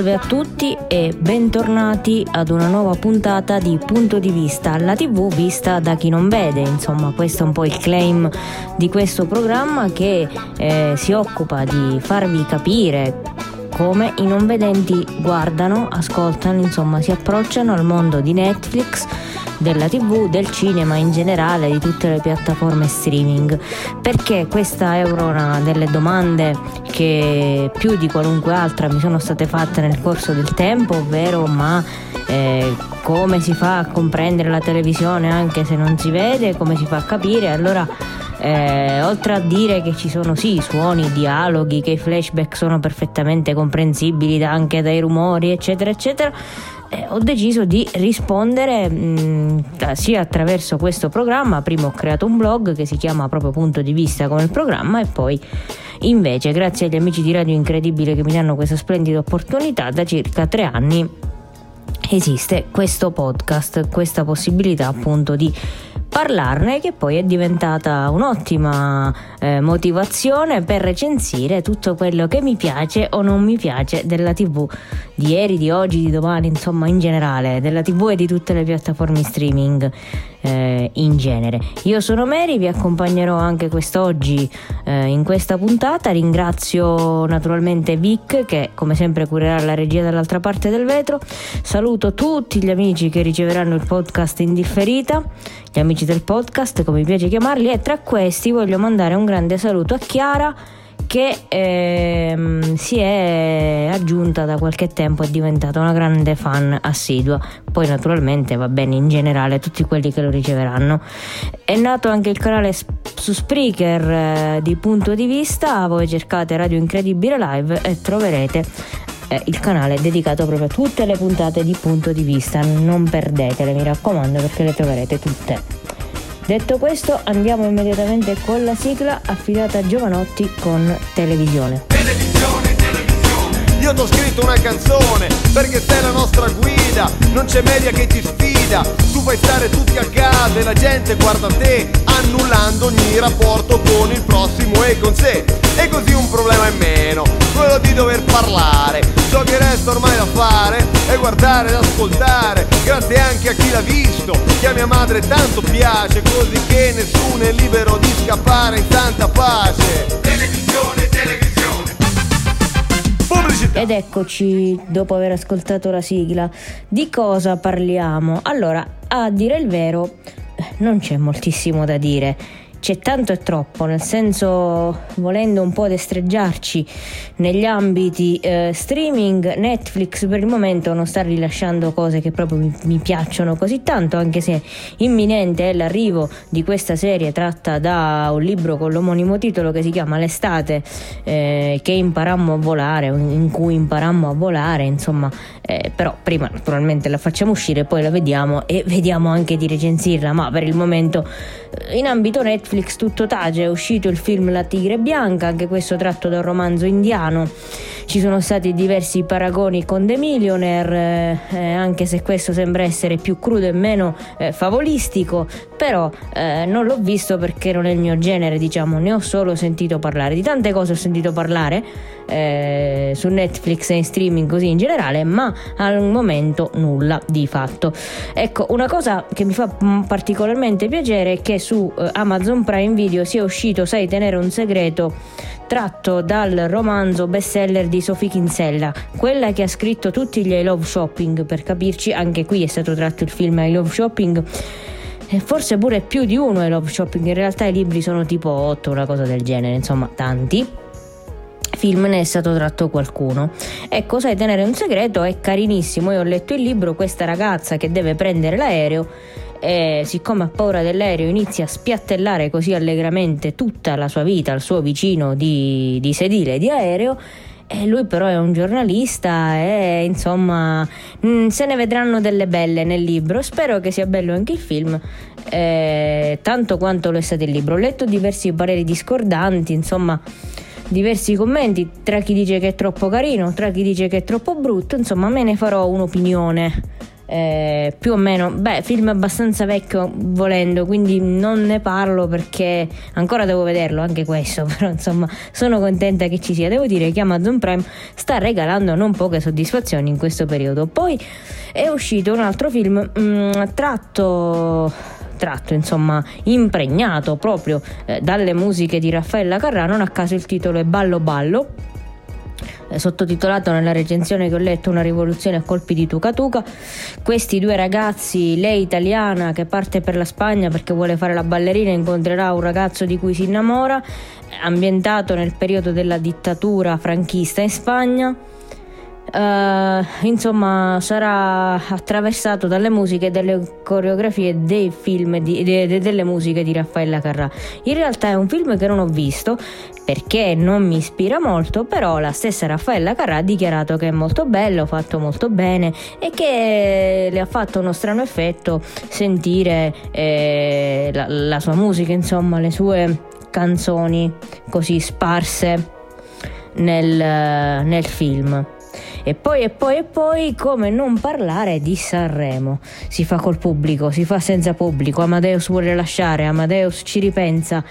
Salve a tutti e bentornati ad una nuova puntata di Punto di Vista, la TV vista da chi non vede. Insomma, questo è un po' il claim di questo programma che si occupa di farvi capire come i non vedenti guardano, ascoltano, insomma si approcciano al mondo di Netflix, della TV, del cinema in generale, di tutte le piattaforme streaming, perché questa è una delle domande che più di qualunque altra mi sono state fatte nel corso del tempo, ovvero come si fa a comprendere la televisione anche se non si vede, come si fa a capire? Allora oltre a dire che ci sono sì suoni, dialoghi, che i flashback sono perfettamente comprensibili anche dai rumori eccetera eccetera, ho deciso di rispondere sia attraverso questo programma. Prima ho creato un blog che si chiama proprio Punto di Vista come il programma, e poi invece grazie agli amici di Radio Incredibile che mi danno questa splendida opportunità, da circa 3 anni esiste questo podcast, questa possibilità appunto di parlarne, che poi è diventata un'ottima motivazione per recensire tutto quello che mi piace o non mi piace della TV di ieri, di oggi, di domani, insomma in generale della TV e di tutte le piattaforme streaming in genere. Io sono Mary, vi accompagnerò anche quest'oggi in questa puntata. Ringrazio naturalmente Vic che come sempre curerà la regia dall'altra parte del vetro. Saluto tutti gli amici che riceveranno il podcast in differita, gli amici del podcast come mi piace chiamarli, e tra questi voglio mandare un grande saluto a Chiara che si è aggiunta da qualche tempo, è diventata una grande fan assidua, poi naturalmente va bene in generale tutti quelli che lo riceveranno. È nato anche il canale su Spreaker di Punto di Vista, voi cercate Radio Incredibile Live e troverete il canale dedicato proprio a tutte le puntate di Punto di Vista, non perdetele mi raccomando perché le troverete tutte. Detto questo, andiamo immediatamente con la sigla affidata a Giovanotti con Televisione. Televisione, televisione, io t'ho scritto una canzone perché sei la nostra guida, non c'è media che ti sfida, tu fai stare tutti a casa e la gente guarda te, annullando ogni rapporto con il prossimo e con sé. E così un problema in meno, quello di dover parlare, ciò che resta ormai da fare è guardare ed ascoltare, grazie anche a chi l'ha visto, che a mia madre tanto piace, così che nessuno è libero di scappare in tanta pace. Televisione, televisione. Pubblicità. Ed eccoci dopo aver ascoltato la sigla. Di cosa parliamo? Allora, a dire il vero, non c'è moltissimo da dire. C'è tanto e troppo, nel senso, volendo un po' destreggiarci negli ambiti streaming, Netflix per il momento non sta rilasciando cose che proprio mi piacciono così tanto, anche se imminente è l'arrivo di questa serie tratta da un libro con l'omonimo titolo che si chiama L'estate che imparammo a volare, in cui imparammo a volare, insomma, però prima naturalmente la facciamo uscire, poi la vediamo e vediamo anche di recensirla, ma per il momento in ambito Netflix tutto tace. È uscito il film La Tigre Bianca, anche questo tratto da un romanzo indiano, ci sono stati diversi paragoni con The Millionaire, anche se questo sembra essere più crudo e meno favolistico, però non l'ho visto perché non è il mio genere, diciamo, ne ho solo sentito parlare, di tante cose ho sentito parlare su Netflix e in streaming così in generale, ma al momento nulla di fatto. Ecco, una cosa che mi fa particolarmente piacere è che su Amazon Prime Video si è uscito Sai tenere un segreto, tratto dal romanzo bestseller di Sophie Kinsella, quella che ha scritto tutti gli I Love Shopping, per capirci. Anche qui è stato tratto il film I Love Shopping, e forse pure più di uno I Love Shopping, in realtà i libri sono tipo 8, una cosa del genere, insomma tanti film ne è stato tratto qualcuno. Ecco, Sai tenere un segreto è carinissimo, io ho letto il libro. Questa ragazza che deve prendere l'aereo e siccome ha paura dell'aereo inizia a spiattellare così allegramente tutta la sua vita al suo vicino di sedile di aereo, e lui però è un giornalista e insomma se ne vedranno delle belle nel libro. Spero che sia bello anche il film tanto quanto lo è stato il libro. Ho letto diversi pareri discordanti, insomma diversi commenti, tra chi dice che è troppo carino, tra chi dice che è troppo brutto, insomma me ne farò un'opinione più o meno, beh, film abbastanza vecchio volendo, quindi non ne parlo perché ancora devo vederlo anche questo, però insomma sono contenta che ci sia. Devo dire che Amazon Prime sta regalando non poche soddisfazioni in questo periodo. Poi è uscito un altro film tratto insomma, impregnato proprio dalle musiche di Raffaella Carrà. Non a caso il titolo è Ballo Ballo, sottotitolato nella recensione che ho letto Una rivoluzione a colpi di tuca tuca. Questi due ragazzi, lei italiana che parte per la Spagna perché vuole fare la ballerina, incontrerà un ragazzo di cui si innamora, ambientato nel periodo della dittatura franchista in Spagna. Insomma, sarà attraversato dalle musiche e dalle coreografie dei film delle musiche di Raffaella Carrà. In realtà è un film che non ho visto perché non mi ispira molto, però la stessa Raffaella Carrà ha dichiarato che è molto bello, fatto molto bene, e che le ha fatto uno strano effetto sentire la sua musica, insomma le sue canzoni così sparse nel film. E poi, come non parlare di Sanremo? Si fa col pubblico, si fa senza pubblico. Amadeus vuole lasciare, Amadeus ci ripensa.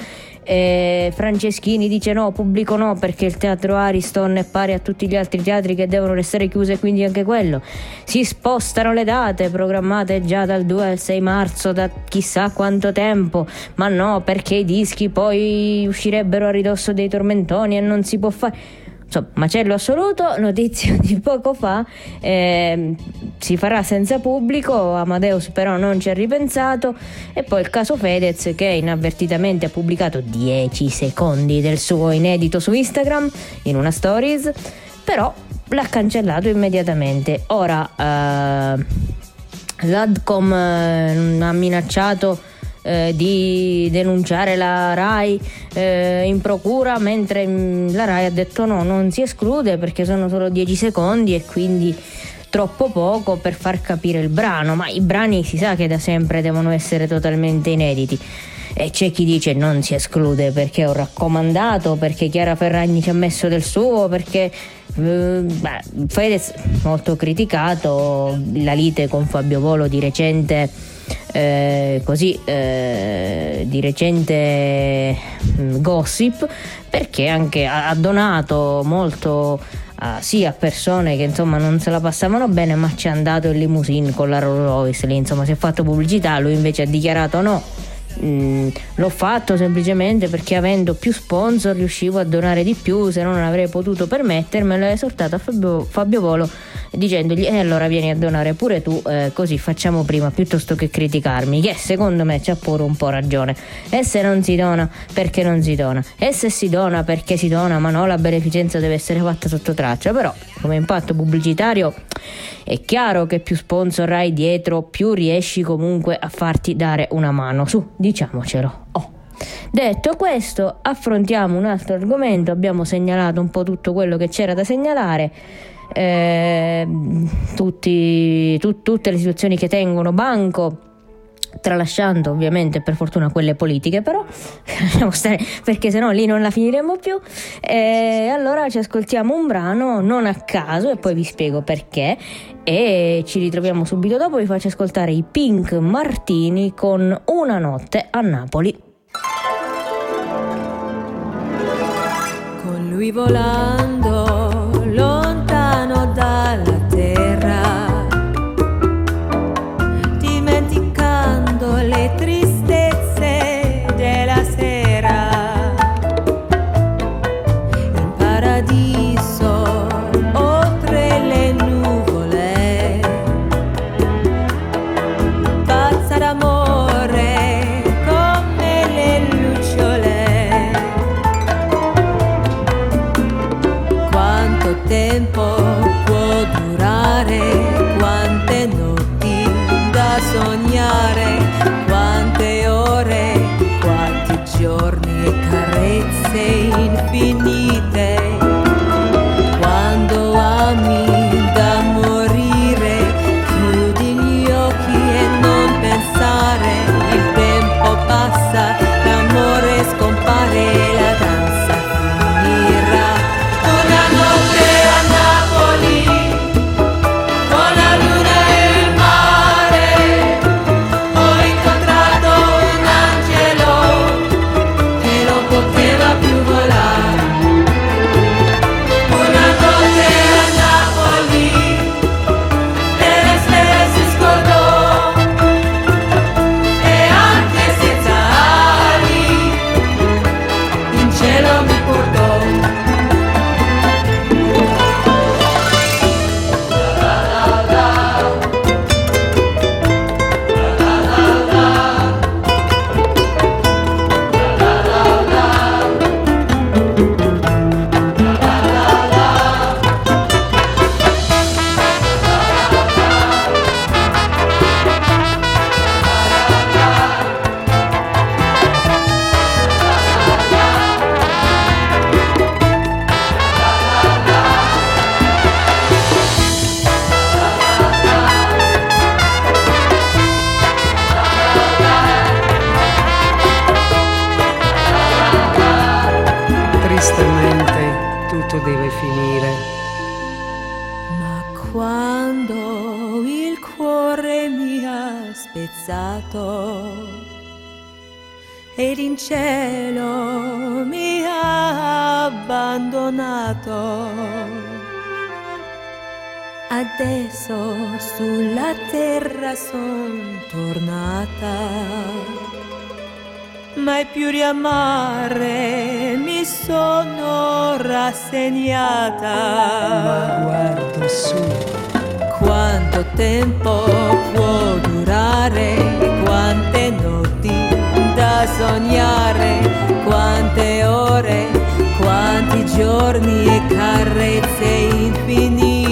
Franceschini dice no, pubblico no, perché il teatro Ariston è pari a tutti gli altri teatri che devono restare chiusi, e quindi anche quello. Si spostano le date programmate già dal 2 al 6 marzo da chissà quanto tempo, ma no, perché i dischi poi uscirebbero a ridosso dei tormentoni e non si può fare. Insomma, macello assoluto. Notizia di poco fa, si farà senza pubblico. Amadeus però non ci ha ripensato. E poi il caso Fedez, che inavvertitamente ha pubblicato 10 secondi del suo inedito su Instagram in una stories, però l'ha cancellato immediatamente. Ora l'Adcom ha minacciato di denunciare la Rai in procura, mentre la Rai ha detto no, non si esclude perché sono solo 10 secondi e quindi troppo poco per far capire il brano, ma i brani si sa che da sempre devono essere totalmente inediti. E c'è chi dice non si esclude perché ho raccomandato, perché Chiara Ferragni ci ha messo del suo, perché Fedez molto criticato, la lite con Fabio Volo di recente, gossip, perché anche ha donato molto sì a persone che insomma non se la passavano bene, ma ci è andato in limousine con la Rolls Royce lì, insomma si è fatto pubblicità. Lui invece ha dichiarato no, l'ho fatto semplicemente perché avendo più sponsor riuscivo a donare di più, se no non avrei potuto permettermelo. Ho esortato a Fabio Volo dicendogli allora vieni a donare pure tu, così facciamo prima piuttosto che criticarmi, che secondo me c'ha pure un po' ragione. E se non si dona, perché non si dona, e se si dona, perché si dona, ma no, la beneficenza deve essere fatta sotto traccia. Però come impatto pubblicitario è chiaro che più sponsor hai dietro, più riesci comunque a farti dare una mano, su, diciamocelo. Detto questo, affrontiamo un altro argomento. Abbiamo segnalato un po' tutto quello che c'era da segnalare, tutte le situazioni che tengono banco, tralasciando ovviamente per fortuna quelle politiche, però perché sennò lì non la finiremo più. E allora ci ascoltiamo un brano non a caso e poi vi spiego perché, e ci ritroviamo subito dopo. Vi faccio ascoltare i Pink Martini con Una notte a Napoli. Con lui volando lontano dalla terra, le tristezze della sera, in paradiso oltre le nuvole, pazza d'amore come le lucciole. Quanto tempo può durare, quante notti da sognare, quante ore, quanti giorni e carezze infinite. Quando ami da morire, chiudi gli occhi e non pensare. Il tempo passa, l'amore scompare, la danza finirà. Una notte a Napoli, con la luna e il mare. finire. Ma quando il cuore mi ha spezzato ed in cielo mi ha abbandonato, adesso sulla terra son tornata, mai più riamare mi sono rassegnata. Ma guardo su, quanto tempo può durare, quante notti da sognare, quante ore, quanti giorni e carezze infinite.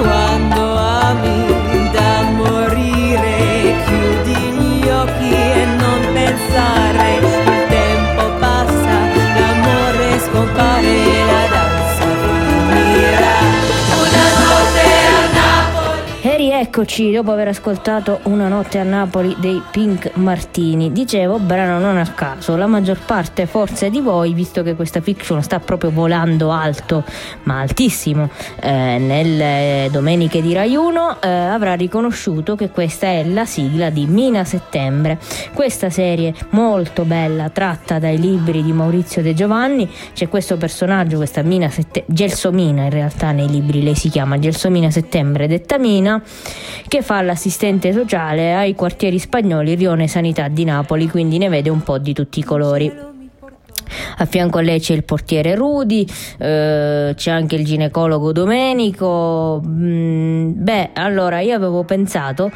Quando ami da morire, chiudi gli occhi e non pensare. Il tempo passa, l'amore scompare e la danza finirà. Una notte a Napoli. E rieccoci dopo aver ascoltato Una notte a Napoli dei Pink Martini. Dicevo, brano non a caso. La maggior parte forse di voi, visto che questa fiction sta proprio volando alto, ma altissimo, nelle domeniche di Raiuno, avrà riconosciuto che questa è la sigla di Mina Settembre. Questa serie molto bella, tratta dai libri di Maurizio De Giovanni. C'è questo personaggio, questa Mina Gelsomina, in realtà nei libri lei si chiama Gelsomina Settembre, detta Mina, che fa l'assistente sociale ai quartieri spagnoli Rione Sanità di Napoli, quindi ne vede un po' di tutti i colori. A fianco a lei c'è il portiere Rudi, c'è anche il ginecologo Domenico. Allora io avevo pensato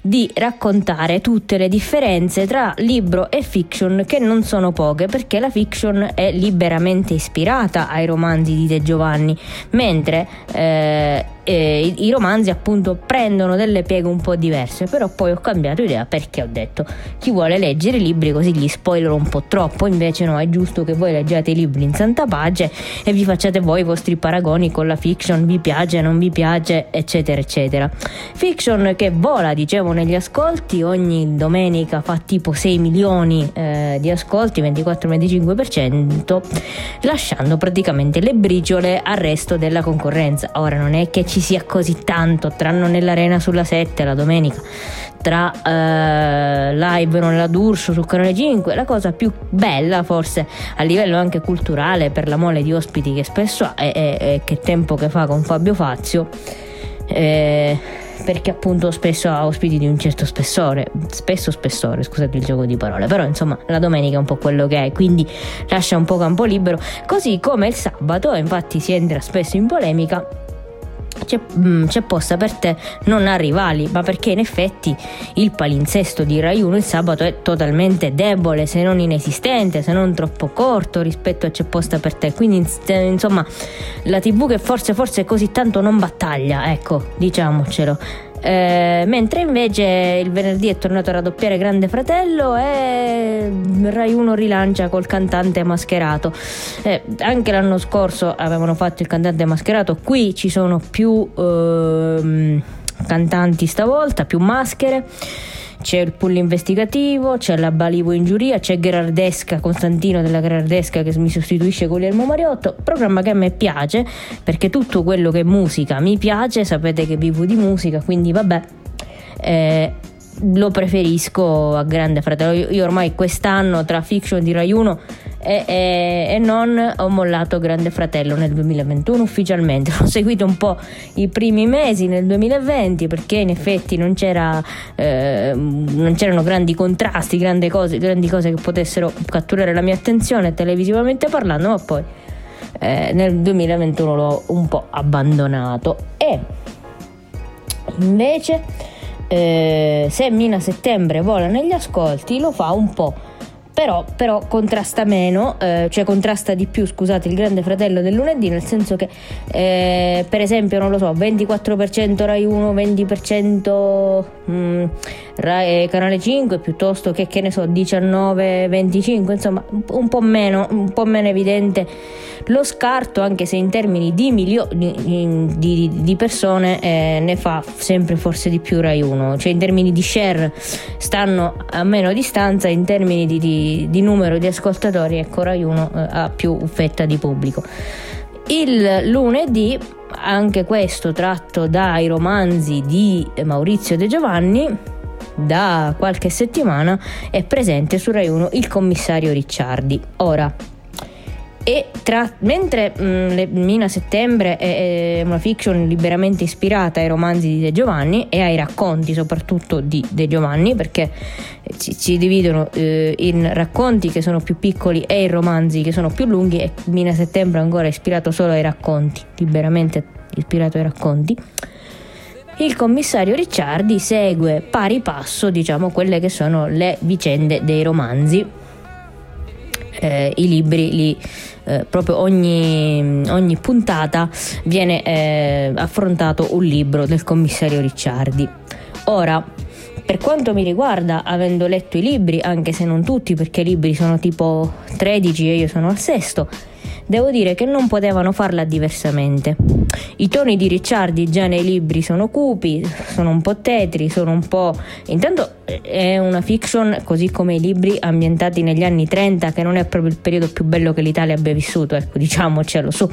di raccontare tutte le differenze tra libro e fiction, che non sono poche, perché la fiction è liberamente ispirata ai romanzi di De Giovanni, mentre i romanzi appunto prendono delle pieghe un po' diverse. Però poi ho cambiato idea, perché ho detto chi vuole leggere i libri così gli spoilerò un po' troppo, invece no, è giusto che voi leggiate i libri in santa pace e vi facciate voi i vostri paragoni con la fiction, vi piace, non vi piace, eccetera eccetera. Fiction che vola, dicevo, negli ascolti, ogni domenica fa tipo 6 milioni di ascolti, 24-25%, lasciando praticamente le briciole al resto della concorrenza. Ora non è che ci sia così tanto, tranne nell'arena sulla 7 la domenica, tra live non la d'Urso su canale 5. La cosa più bella forse a livello anche culturale, per la mole di ospiti che spesso ha e che tempo che fa con Fabio Fazio, perché appunto spesso ha ospiti di un certo spessore, scusate il gioco di parole, però insomma la domenica è un po' quello che è, quindi lascia un po' campo libero, così come il sabato. Infatti si entra spesso in polemica. C'è posta per te non ha rivali, ma perché in effetti il palinsesto di Rai 1 il sabato è totalmente debole, se non inesistente, se non troppo corto rispetto a C'è posta per te. Quindi insomma la TV che forse così tanto non battaglia, ecco, diciamocelo. Mentre invece il venerdì è tornato a raddoppiare Grande Fratello e Raiuno rilancia col cantante mascherato. Anche l'anno scorso avevano fatto il cantante mascherato, qui ci sono più cantanti stavolta, più maschere. C'è il pool investigativo, c'è la Balivo in giuria, c'è Gherardesca, Costantino della Gherardesca che mi sostituisce Guglielmo Mariotto. Programma che a me piace, perché tutto quello che è musica mi piace, sapete che vivo di musica, quindi vabbè, lo preferisco a Grande Fratello. Io ormai quest'anno tra fiction di Rai 1 e non ho mollato Grande Fratello nel 2021 ufficialmente. Ho seguito un po' i primi mesi nel 2020, perché in effetti non c'erano grandi contrasti, grandi cose che potessero catturare la mia attenzione televisivamente parlando, ma poi nel 2021 l'ho un po' abbandonato. E invece se Mina Settembre vola negli ascolti, lo fa un po', però contrasta meno, cioè contrasta di più, scusate, il Grande Fratello del lunedì, nel senso che per esempio, non lo so, 24% Rai 1, 20% Canale 5, piuttosto che ne so, 19-25, insomma un po' meno evidente lo scarto, anche se in termini di milioni di persone ne fa sempre forse di più Rai 1, cioè in termini di share stanno a meno distanza, in termini di di numero di ascoltatori, ecco, Raiuno ha più fetta di pubblico. Il lunedì, anche questo tratto dai romanzi di Maurizio De Giovanni, da qualche settimana è presente su Raiuno Il Commissario Ricciardi. Ora, mentre Mina Settembre è una fiction liberamente ispirata ai romanzi di De Giovanni e ai racconti soprattutto di De Giovanni, perché ci dividono in racconti che sono più piccoli e in romanzi che sono più lunghi, e Mina Settembre ancora è ispirato solo ai racconti, liberamente ispirato ai racconti. Il commissario Ricciardi segue pari passo, diciamo, quelle che sono le vicende dei romanzi. I libri li proprio ogni puntata viene affrontato un libro del commissario Ricciardi. Ora, per quanto mi riguarda, avendo letto i libri, anche se non tutti, perché i libri sono tipo 13 e io sono al sesto, devo dire che non potevano farla diversamente. I toni di Ricciardi già nei libri sono cupi, sono un po' tetri, sono un po'... Intanto è una fiction, così come i libri, ambientati negli anni 30, che non è proprio il periodo più bello che l'Italia abbia vissuto, ecco, diciamocelo su.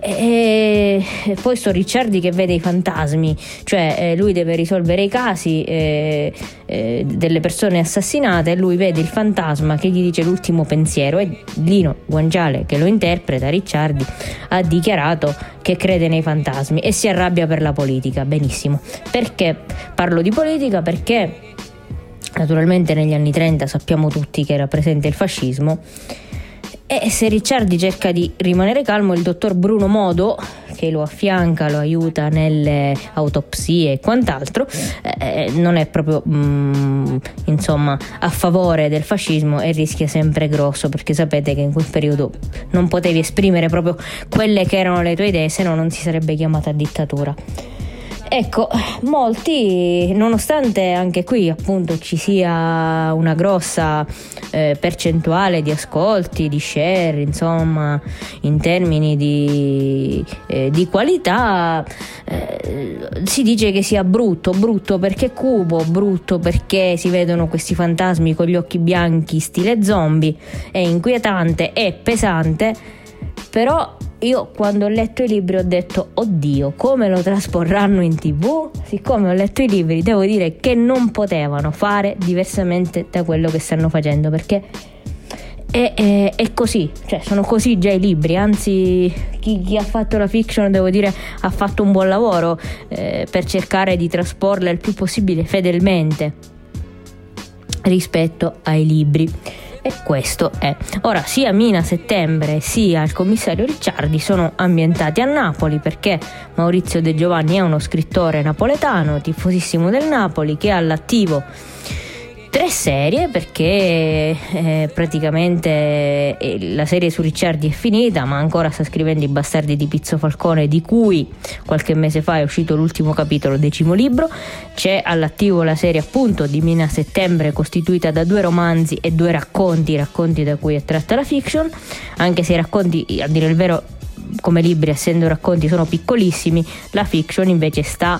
E poi sto Ricciardi che vede i fantasmi, cioè lui deve risolvere i casi delle persone assassinate, e lui vede il fantasma che gli dice l'ultimo pensiero, e Lino Guanciale, che lo interpreta Ricciardi, ha dichiarato che crede nei fantasmi e si arrabbia per la politica. Benissimo, perché parlo di politica? Perché naturalmente negli anni 30 sappiamo tutti che era presente il fascismo. E se Ricciardi cerca di rimanere calmo, il dottor Bruno Modo, che lo affianca, lo aiuta nelle autopsie e quant'altro, non è proprio insomma a favore del fascismo e rischia sempre grosso, perché sapete che in quel periodo non potevi esprimere proprio quelle che erano le tue idee, se no non si sarebbe chiamata dittatura. Ecco, molti, nonostante anche qui appunto ci sia una grossa percentuale di ascolti, di share, insomma, in termini di qualità, si dice che sia brutto perché cubo, brutto perché si vedono questi fantasmi con gli occhi bianchi stile zombie, è inquietante, è pesante. Però io, quando ho letto i libri, ho detto: oddio, come lo trasporranno in TV? Siccome ho letto i libri, devo dire che non potevano fare diversamente da quello che stanno facendo, perché è così, cioè sono così già i libri. Anzi, chi ha fatto la fiction, devo dire, ha fatto un buon lavoro per cercare di trasporla il più possibile fedelmente rispetto ai libri. E questo è. Ora, sia Mina Settembre sia il commissario Ricciardi sono ambientati a Napoli, perché Maurizio De Giovanni è uno scrittore napoletano, tifosissimo del Napoli, che ha all'attivo 3 serie, perché praticamente la serie su Ricciardi è finita, ma ancora sta scrivendo I Bastardi di Pizzo Falcone, di cui qualche mese fa è uscito l'ultimo capitolo, 10° libro. C'è all'attivo la serie appunto di Mina Settembre, costituita da 2 romanzi e 2 racconti da cui è tratta la fiction, anche se i racconti, a dire il vero, come libri, essendo racconti, sono piccolissimi. La fiction invece sta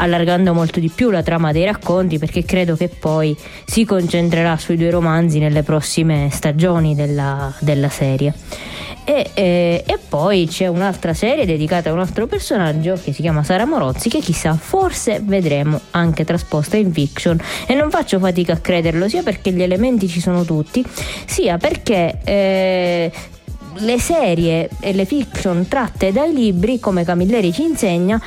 allargando molto di più la trama dei racconti, perché credo che poi si concentrerà sui 2 romanzi nelle prossime stagioni della serie. E poi c'è un'altra serie dedicata a un altro personaggio che si chiama Sara Morozzi, che chissà, forse vedremo anche trasposta in fiction, e non faccio fatica a crederlo, sia perché gli elementi ci sono tutti, sia perché le serie e le fiction tratte dai libri, come Camilleri ci insegna,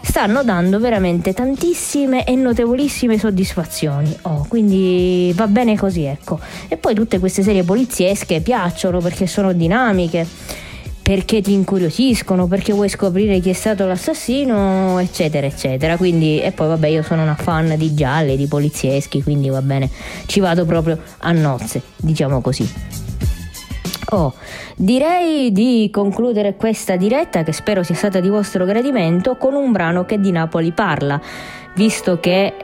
stanno dando veramente tantissime e notevolissime soddisfazioni. Quindi va bene così, ecco. E poi tutte queste serie poliziesche piacciono perché sono dinamiche, perché ti incuriosiscono, perché vuoi scoprire chi è stato l'assassino, eccetera eccetera. Quindi, e poi vabbè, io sono una fan di gialli, di polizieschi, quindi va bene, ci vado proprio a nozze, diciamo così. Direi di concludere questa diretta, che spero sia stata di vostro gradimento, con un brano che di Napoli parla, visto che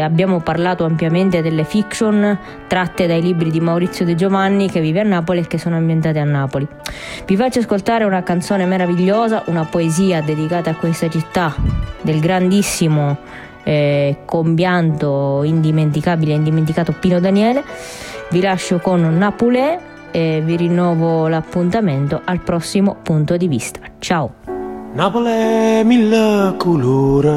abbiamo parlato ampiamente delle fiction tratte dai libri di Maurizio De Giovanni, che vive a Napoli e che sono ambientate a Napoli. Vi faccio ascoltare una canzone meravigliosa, una poesia dedicata a questa città, del grandissimo compianto, indimenticabile e indimenticato Pino Daniele, Vi lascio con Napulè e vi rinnovo l'appuntamento al prossimo Punto di Vista. Ciao. Napoli mille colore,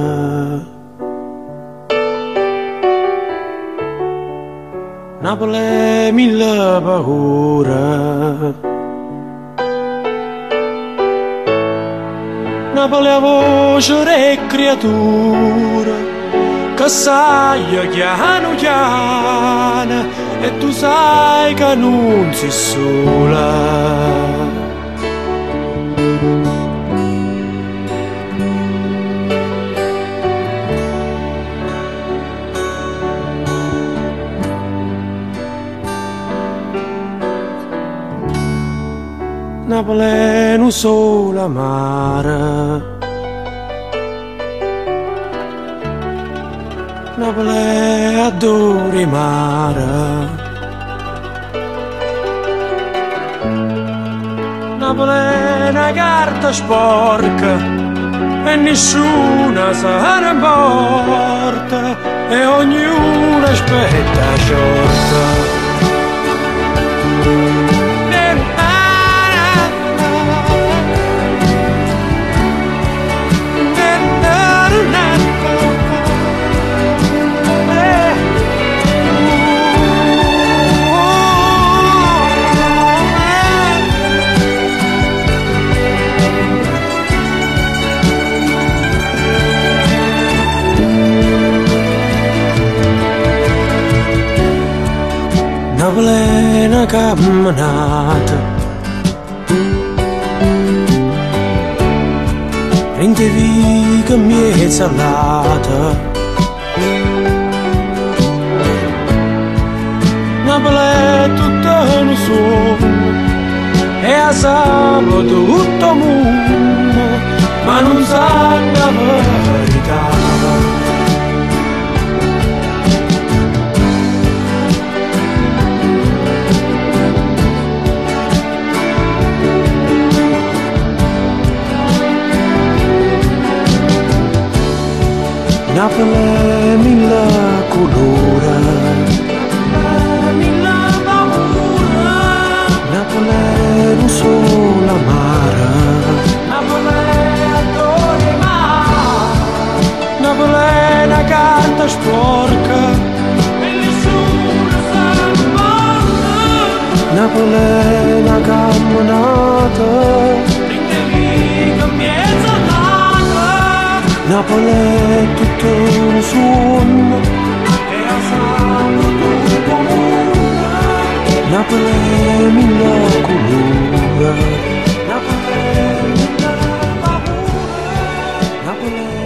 Napoli mille paure, Napoli a voce e creatura, che sai chiano chiano e tu sai che non sei sola. Napoli non sola mare, Napoli adori mare, Napoli una carta sporca e nessuno se ne importa e ognuno aspetta sciorta. Napoli una camminata, rendevi che mi è salata. Napoli è tutto un sogno, e a sabato tutto mondo, ma non sa la verità. Napoli mille colore, mille paure, Napoli non solo amara, Napoli adori mare, Napoli una carta sporca e nessuno se ne importa, Napoli una camminata, Napoli è tutto un sogno, e la sanno tutto muore, Napoli è mille colore, Napoli è mille paure, Napoli è